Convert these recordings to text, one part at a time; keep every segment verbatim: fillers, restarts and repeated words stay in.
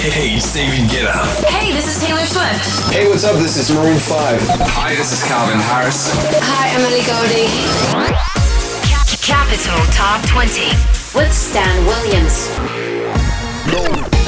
Hey, hey, hey, Steven Giller. Hey, this is Taylor Swift. Hey, what's up? This is Maroon five. Hi, this is Calvin Harris. Hi, Emily Gordy. Capital Top twenty with Stan Williams.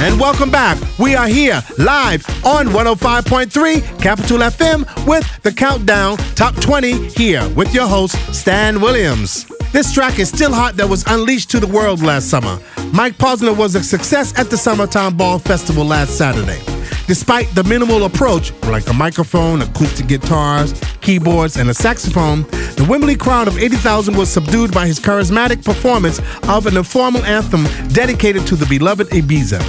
And welcome back. We are here live on one oh five point three Capital F M with the Countdown Top twenty here with your host, Stan Williams. This track is still hot that was unleashed to the world last summer. Mike Posner was a success at the Summertime Ball Festival last Saturday. Despite the minimal approach, like a microphone, acoustic guitars, keyboards, and a saxophone, the Wembley crowd of eighty thousand was subdued by his charismatic performance of an informal anthem dedicated to the beloved Ibiza.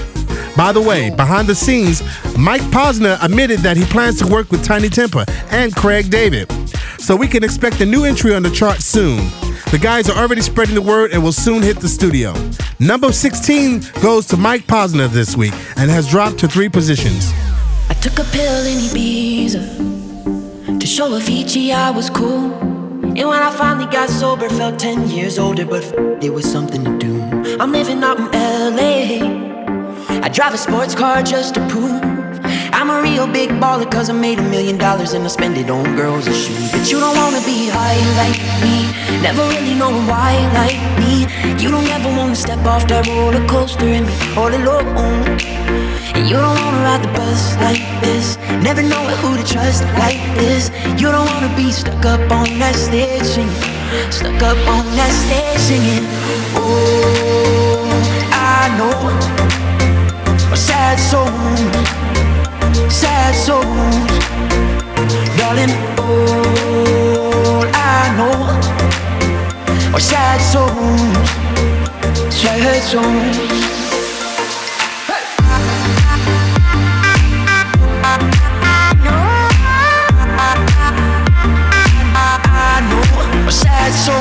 By the way, behind the scenes, Mike Posner admitted that he plans to work with Tiny Temper and Craig David. So we can expect a new entry on the chart soon. The guys are already spreading the word and will soon hit the studio. Number sixteen goes to Mike Posner this week and has dropped to three positions. I took a pill in Ibiza to show Avicii I was cool. And when I finally got sober, felt ten years older, but f- there was something to do. I'm living out in L A. I drive a sports car just to prove I'm a real big baller, cause I made a million dollars and I spend it on girls and shoes. But you don't wanna be high like me, never really know why like me. You don't ever wanna step off that roller coaster and be all alone. And you don't wanna ride the bus like this, never know who to trust like this. You don't wanna be stuck up on that stage singing, stuck up on that stage singing. Oh, I know a sad soul, sad souls, darling, all I know are sad souls, sad souls. I know, I know, a sad soul.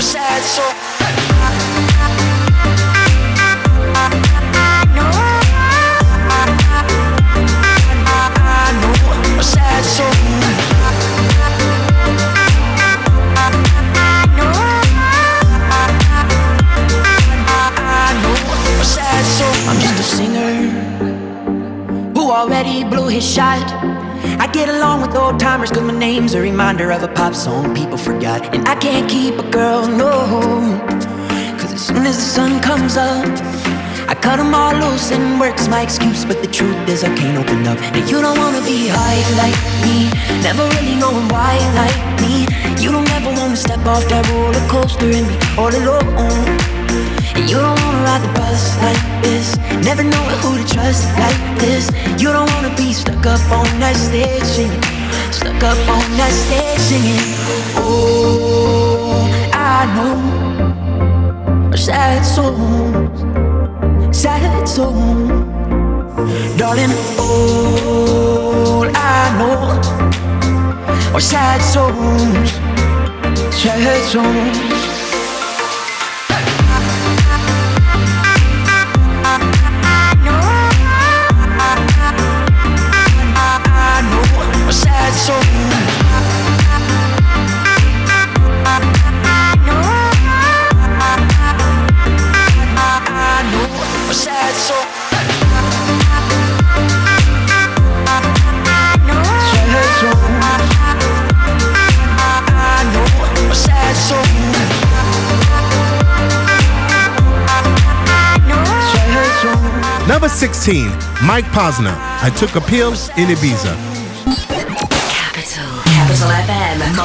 Sad soul. I know, I know, a sad soul. I know, I know, a sad soul. I'm just a singer who already blew his shot. I get along with old timers cause my name's a reminder of a pop song people forgot. And I can't keep a girl, no, cause as soon as the sun comes up I cut them all loose and work's my excuse. But the truth is I can't open up. And you don't wanna be high like me, never really knowing why like me. You don't ever wanna step off that roller coaster and be all alone. You don't wanna ride the bus like this, never know who to trust like this. You don't wanna be stuck up on that stage singing, stuck up on that stage singing. Oh, I know sad songs, sad songs, darling, all I know are sad songs, sad songs. Number sixteen, Mike Posner. I took a pill in Ibiza. Capital, Capital F M,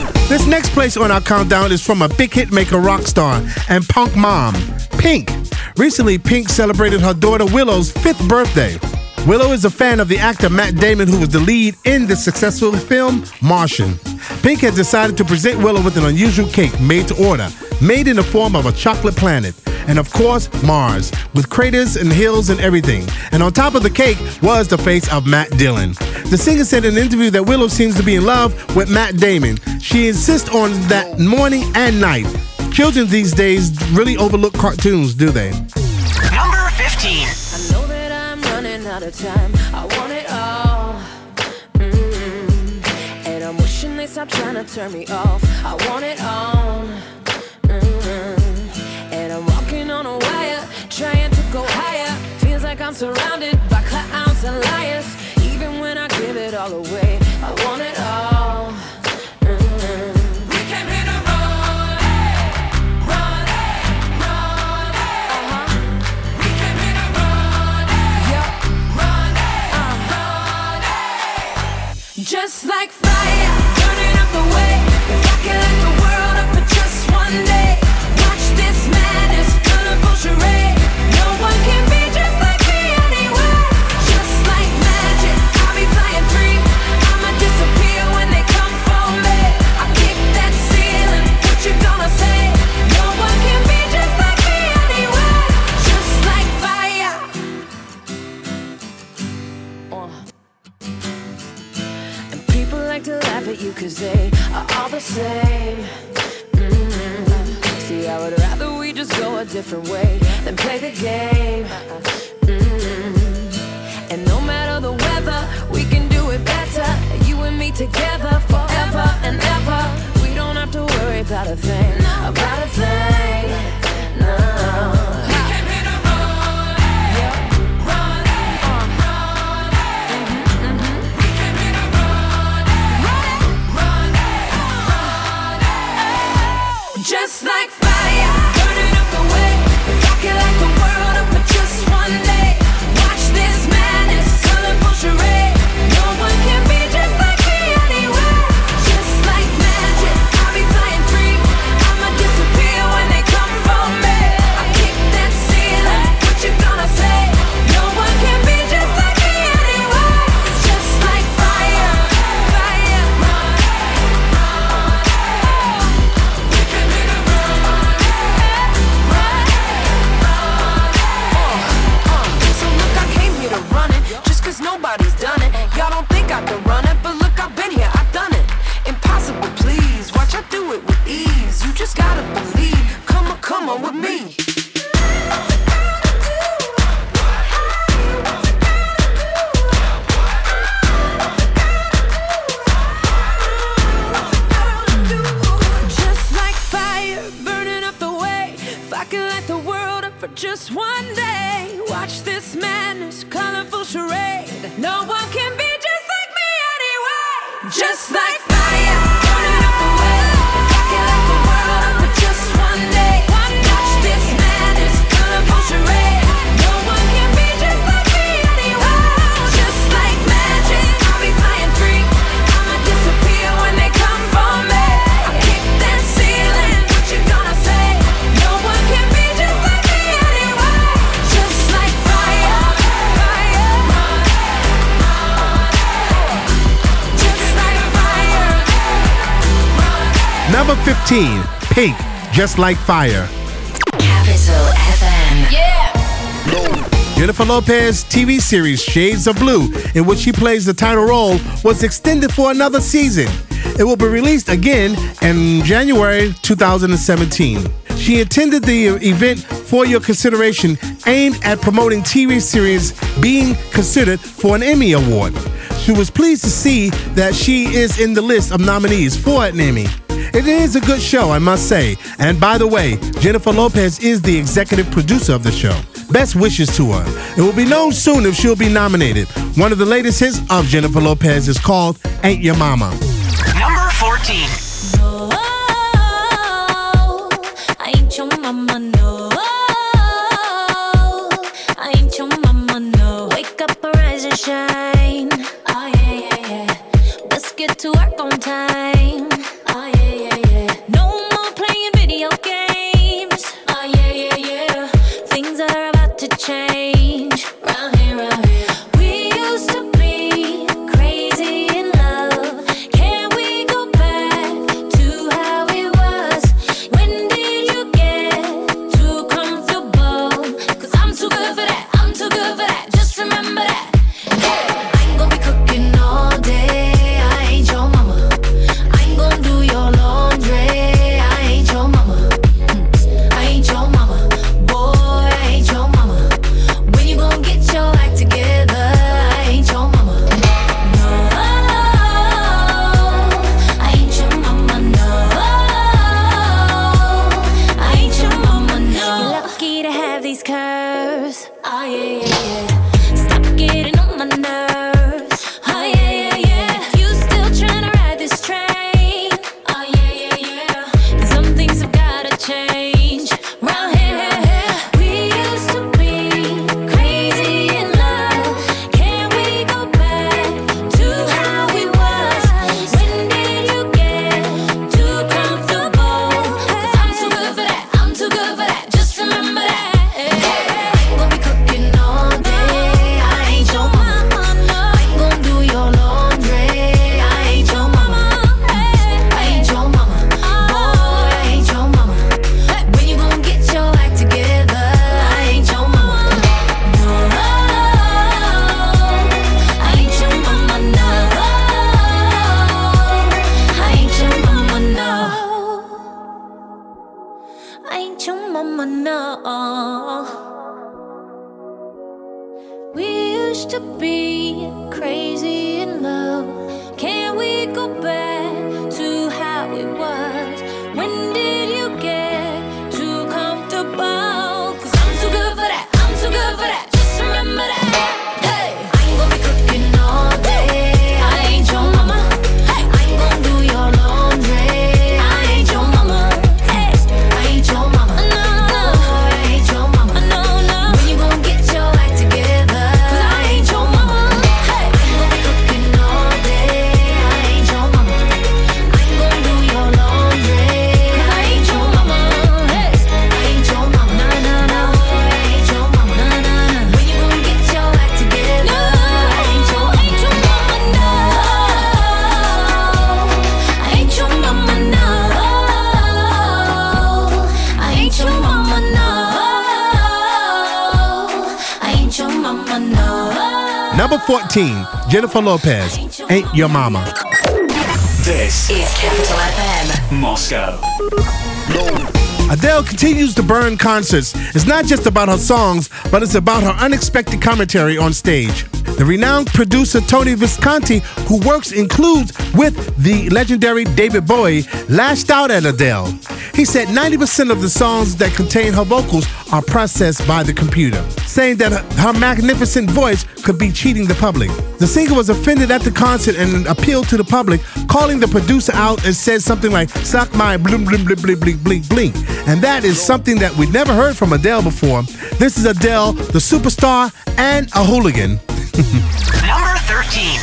Moscow. This next place on our countdown is from a big hitmaker rock star and punk mom, Pink. Recently, Pink celebrated her daughter Willow's fifth birthday. Willow is a fan of the actor Matt Damon, who was the lead in the successful film Martian. Pink has decided to present Willow with an unusual cake made to order, made in the form of a chocolate planet, and of course Mars, with craters and hills and everything. And on top of the cake was the face of Matt Dillon. The singer said in an interview that Willow seems to be in love with Matt Damon. She insists on that morning and night. Children these days really overlook cartoons, do they? Number fifteen. I know that I'm running out of time. I want it all. Mm-hmm. And I'm wishing they stop trying to turn me off. I want it on, mm-hmm. And I'm walking on a wire, trying to go higher. Feels like I'm surrounded by clowns and liars. Even when I give it all away, I want it all, mm-hmm. Just like fire, burning up the way. If I could light the world up for just one day, watch this madness, colorful charade. No one can be just like me anywhere. Just like magic, I'll be flying free. I'ma disappear when they come for me. I kick that ceiling, what you gonna say? No one can be just like me anywhere. Just like fire. Oh. Like to laugh at you cause they are all the same, mm-hmm. See, I would rather we just go a different way than play the game, mm-hmm. And no matter the weather, we can do it better. You and me together forever and ever. We don't have to worry about a thing, about a thing, no. Just like fire, burning up the way. If I could light the world up for just one day, watch this madness, colorful charade. No one can be just like me anywhere. Just like magic, I'll be flying free. I'ma disappear when they come for me. I kick that ceiling, what you gonna say? No one can be just like me anywhere. Just like fire, fire. Cause nobody's done it. Y'all don't think I can run it, but look, I've been here, I've done it. Impossible, please. Watch, I do it with ease. You just gotta believe. Come on, come on with me. Just like fire, burning up the way. If I could light the world up for just one day, watch this madness, colorful charade. No one can be just like me anyway. Just like fire, burning up the way. If I could light the world up for just one day, watch this madness, colorful charade. No one can be just like me anyway. Just like magic, I'll be flying free. I'ma disappear when they come for me. I kick that ceiling, what you gonna say? No one can be just like me anyway. Just like fire, fire, just like fire. Number fifteen, Pink, Just Like Fire. Capital F M. Yeah. Jennifer Lopez T V series Shades of Blue, in which she plays the title role, was extended for another season. It will be released again in January two thousand seventeen. She attended the event for your consideration, aimed at promoting T V series being considered for an Emmy Award. She was pleased to see that she is in the list of nominees for an Emmy. It is a good show, I must say. And by the way, Jennifer Lopez is the executive producer of the show. Best wishes to her. It will be known soon if she'll be nominated. One of the latest hits of Jennifer Lopez is called Ain't Your Mama. Number fourteen. Mama, no, I ain't your mama, no. Wake up, arise and shine. Oh yeah, yeah, yeah. Let's get to work on time. Oh yeah, yeah, yeah. No more playing video games. Oh yeah, yeah, yeah. Things are about to change. Round here, round here. We used to be crazy in love. Can we go back to how it was? When did you get too comfortable? Cause I'm too good for that, I'm too good for that. Just remember that. Hey. used to be crazy in love. Can we go back to how it was? When did you get too comfortable? 'Cause I'm too good for that, I'm too good for that. Just remember that. Number fourteen, Jennifer Lopez, Ain't Your Mama. This is Capital F M, Moscow. Adele continues to burn concerts. It's not just about her songs, but it's about her unexpected commentary on stage. The renowned producer Tony Visconti, who works includes with the legendary David Bowie, lashed out at Adele. He said ninety percent of the songs that contain her vocals are processed by the computer, saying that her magnificent voice could be cheating the public. The singer was offended at the concert and appealed to the public, calling the producer out and said something like, "Suck my bling bling bling bling bling bling bling." And that is something that we'd never heard from Adele before. This is Adele, the superstar and a hooligan. Number thirteen.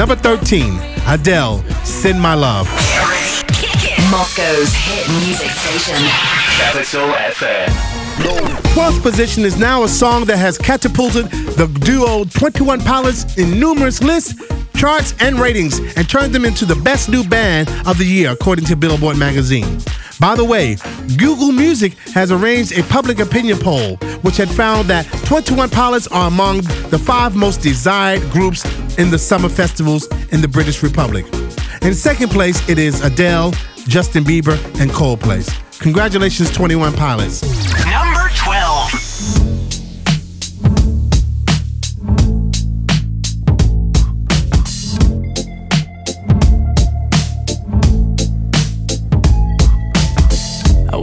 Number thirteen, Adele, Send My Love. Moscow's hit music station. Capital F M. twelfth position is now a song that has catapulted the duo twenty-one Pilots in numerous lists, charts, and ratings, and turned them into the best new band of the year, according to Billboard magazine. By the way, Google Music has arranged a public opinion poll, which had found that twenty-one Pilots are among the five most desired groups in the summer festivals in the British Republic. In second place, it is Adele, Justin Bieber, and Coldplay. Congratulations, twenty-one Pilots. Number twelve. I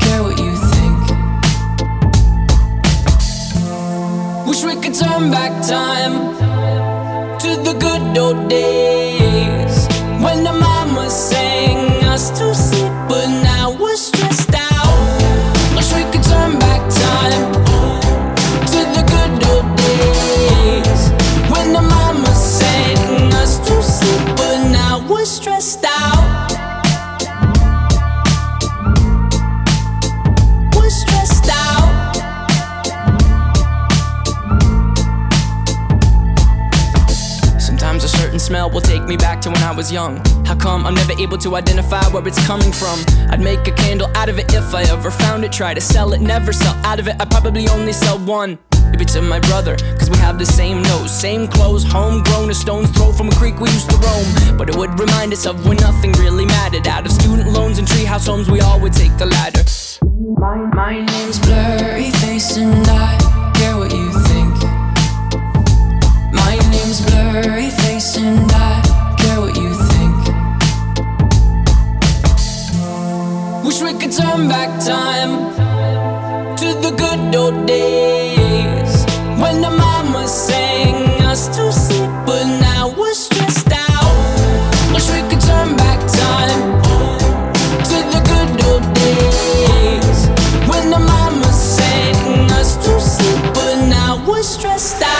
care what you think. Wish we could turn back time to the good old days when the mama sang us to sleep, but now we're stressed out. Wish we could turn back time to the good old days when the mama sang us to sleep, but now we're stressed out. We're stressed out. A certain smell will take me back to when I was young. How come I'm never able to identify where it's coming from? I'd make a candle out of it if I ever found it. Try to sell it, never sell out of it. I probably only sell one. Maybe to my brother, cause we have the same nose, same clothes, homegrown, a stone's throw from a creek we used to roam. But it would remind us of when nothing really mattered. Out of student loans and treehouse homes, we all would take the ladder. My, my name's Blurryface and I care what you think. My name's Blurryface and I care what you think. Wish we could turn back time to the good old days when the mama sang us to sleep, but now we're stressed out. Wish we could turn back time to the good old days when the mama sang us to sleep, but now we're stressed out.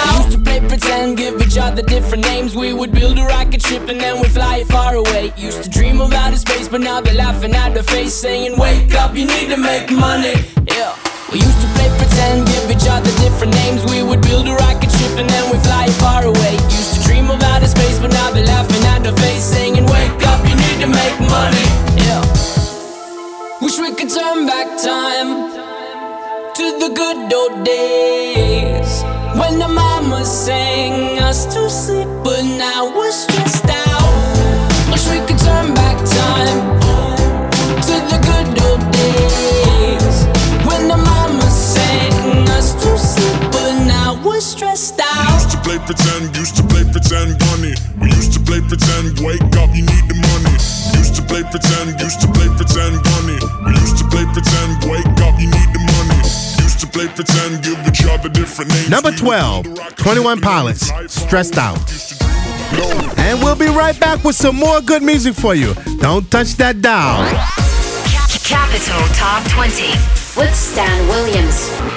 Pretend, give each other different names. We would build a rocket ship and then we'd fly it far away. Used to dream of outer space, but now they're laughing at the face, saying, wake up, you need to make money. Yeah. We used to play pretend, give each other different names. We would build a rocket ship and then we'd fly it far away. Used to dream of outer space, but now they're laughing at the face, saying, wake up, you need to make money. Yeah. Wish we could turn back time to the good old days when the mama sang us to sleep, but now we're stressed out. Wish we could turn back time to the good old days when the mama sang us to sleep, but now we're stressed out. Used to play pretend, used to play pretend, bunny. We used to play pretend, wake up, you need the money. Used to play pretend, used to play pretend, bunny. We used to play pretend, wake up, you need the money. Number twelve, twenty-one Pilots, Stressed Out. And we'll be right back with some more good music for you. Don't touch that dial. Capital Top twenty with Stan Williams.